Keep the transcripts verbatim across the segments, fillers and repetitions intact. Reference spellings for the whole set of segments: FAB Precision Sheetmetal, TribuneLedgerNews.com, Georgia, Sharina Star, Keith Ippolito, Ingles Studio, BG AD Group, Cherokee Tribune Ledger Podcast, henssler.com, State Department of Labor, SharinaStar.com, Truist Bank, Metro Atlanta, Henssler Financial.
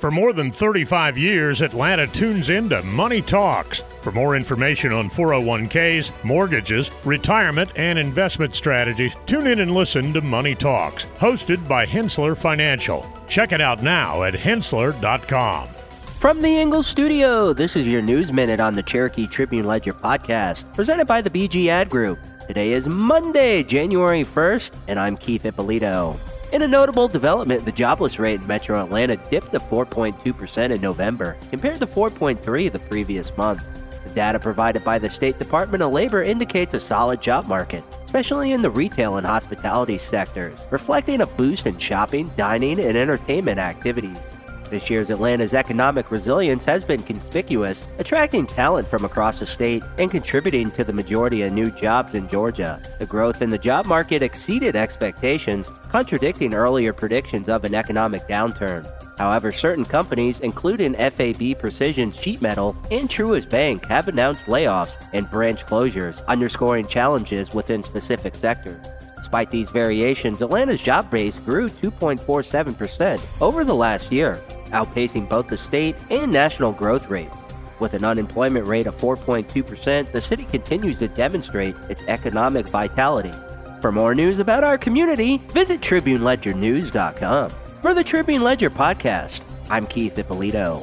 For more than thirty-five years, Atlanta tunes into Money Talks. For more information on four oh one k's, mortgages, retirement, and investment strategies, tune in and listen to Money Talks, hosted by Henssler Financial. Check it out now at henssler dot com. From the Ingles Studio, this is your News Minute on the Cherokee Tribune Ledger Podcast, presented by the B G Ad Group. Today is Monday, January first, and I'm Keith Ippolito. In a notable development, the jobless rate in Metro Atlanta dipped to four point two percent in November, compared to four point three percent the previous month. The data provided by the State Department of Labor indicates a solid job market, especially in the retail and hospitality sectors, reflecting a boost in shopping, dining, and entertainment activities. This year's Atlanta's economic resilience has been conspicuous, attracting talent from across the state and contributing to the majority of new jobs in Georgia. The growth in the job market exceeded expectations, contradicting earlier predictions of an economic downturn. However, certain companies, including F A B Precision Sheetmetal and Truist Bank, have announced layoffs and branch closures, underscoring challenges within specific sectors. Despite these variations, Atlanta's job base grew two point four seven percent over the last year, outpacing both the state and national growth rate. With an unemployment rate of four point two percent, the city continues to demonstrate its economic vitality. For more news about our community, visit Tribune Ledger News dot com. For the Tribune Ledger Podcast, I'm Keith Ippolito.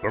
For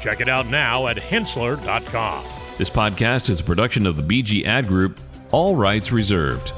Check it out now at henssler dot com. This podcast is a production of the B G Ad Group, all rights reserved.